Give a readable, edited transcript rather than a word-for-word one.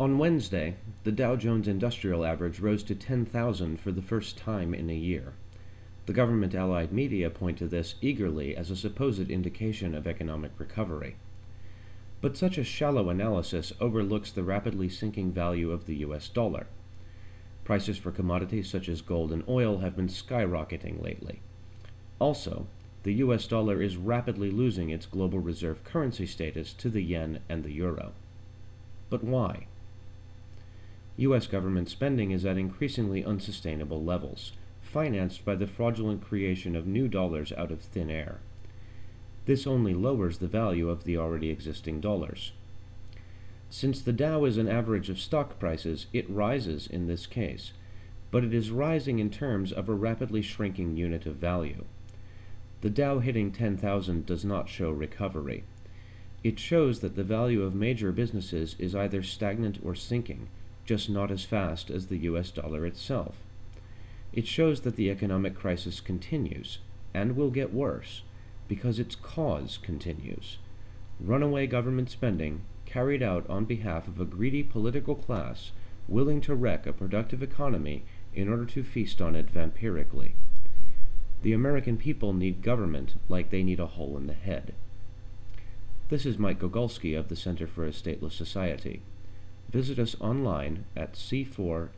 On Wednesday, the Dow Jones Industrial Average rose to 10,000 for the first time in a year. The government-allied media point to this eagerly as a supposed indication of economic recovery. But such a shallow analysis overlooks the rapidly sinking value of the U.S. dollar. Prices for commodities such as gold and oil have been skyrocketing lately. Also, the U.S. dollar is rapidly losing its global reserve currency status to the yen and the euro. But why? U.S. government spending is at increasingly unsustainable levels, financed by the fraudulent creation of new dollars out of thin air. This only lowers the value of the already existing dollars. Since the Dow is an average of stock prices, it rises in this case, but it is rising in terms of a rapidly shrinking unit of value. The Dow hitting 10,000 does not show recovery. It shows that the value of major businesses is either stagnant or sinking, just not as fast as the U.S. dollar itself. It shows that the economic crisis continues, and will get worse, because its cause continues. Runaway government spending carried out on behalf of a greedy political class willing to wreck a productive economy in order to feast on it vampirically. The American people need government like they need a hole in the head. This is Mike Gogulski of the Center for a Stateless Society. Visit us online at c4ss.org.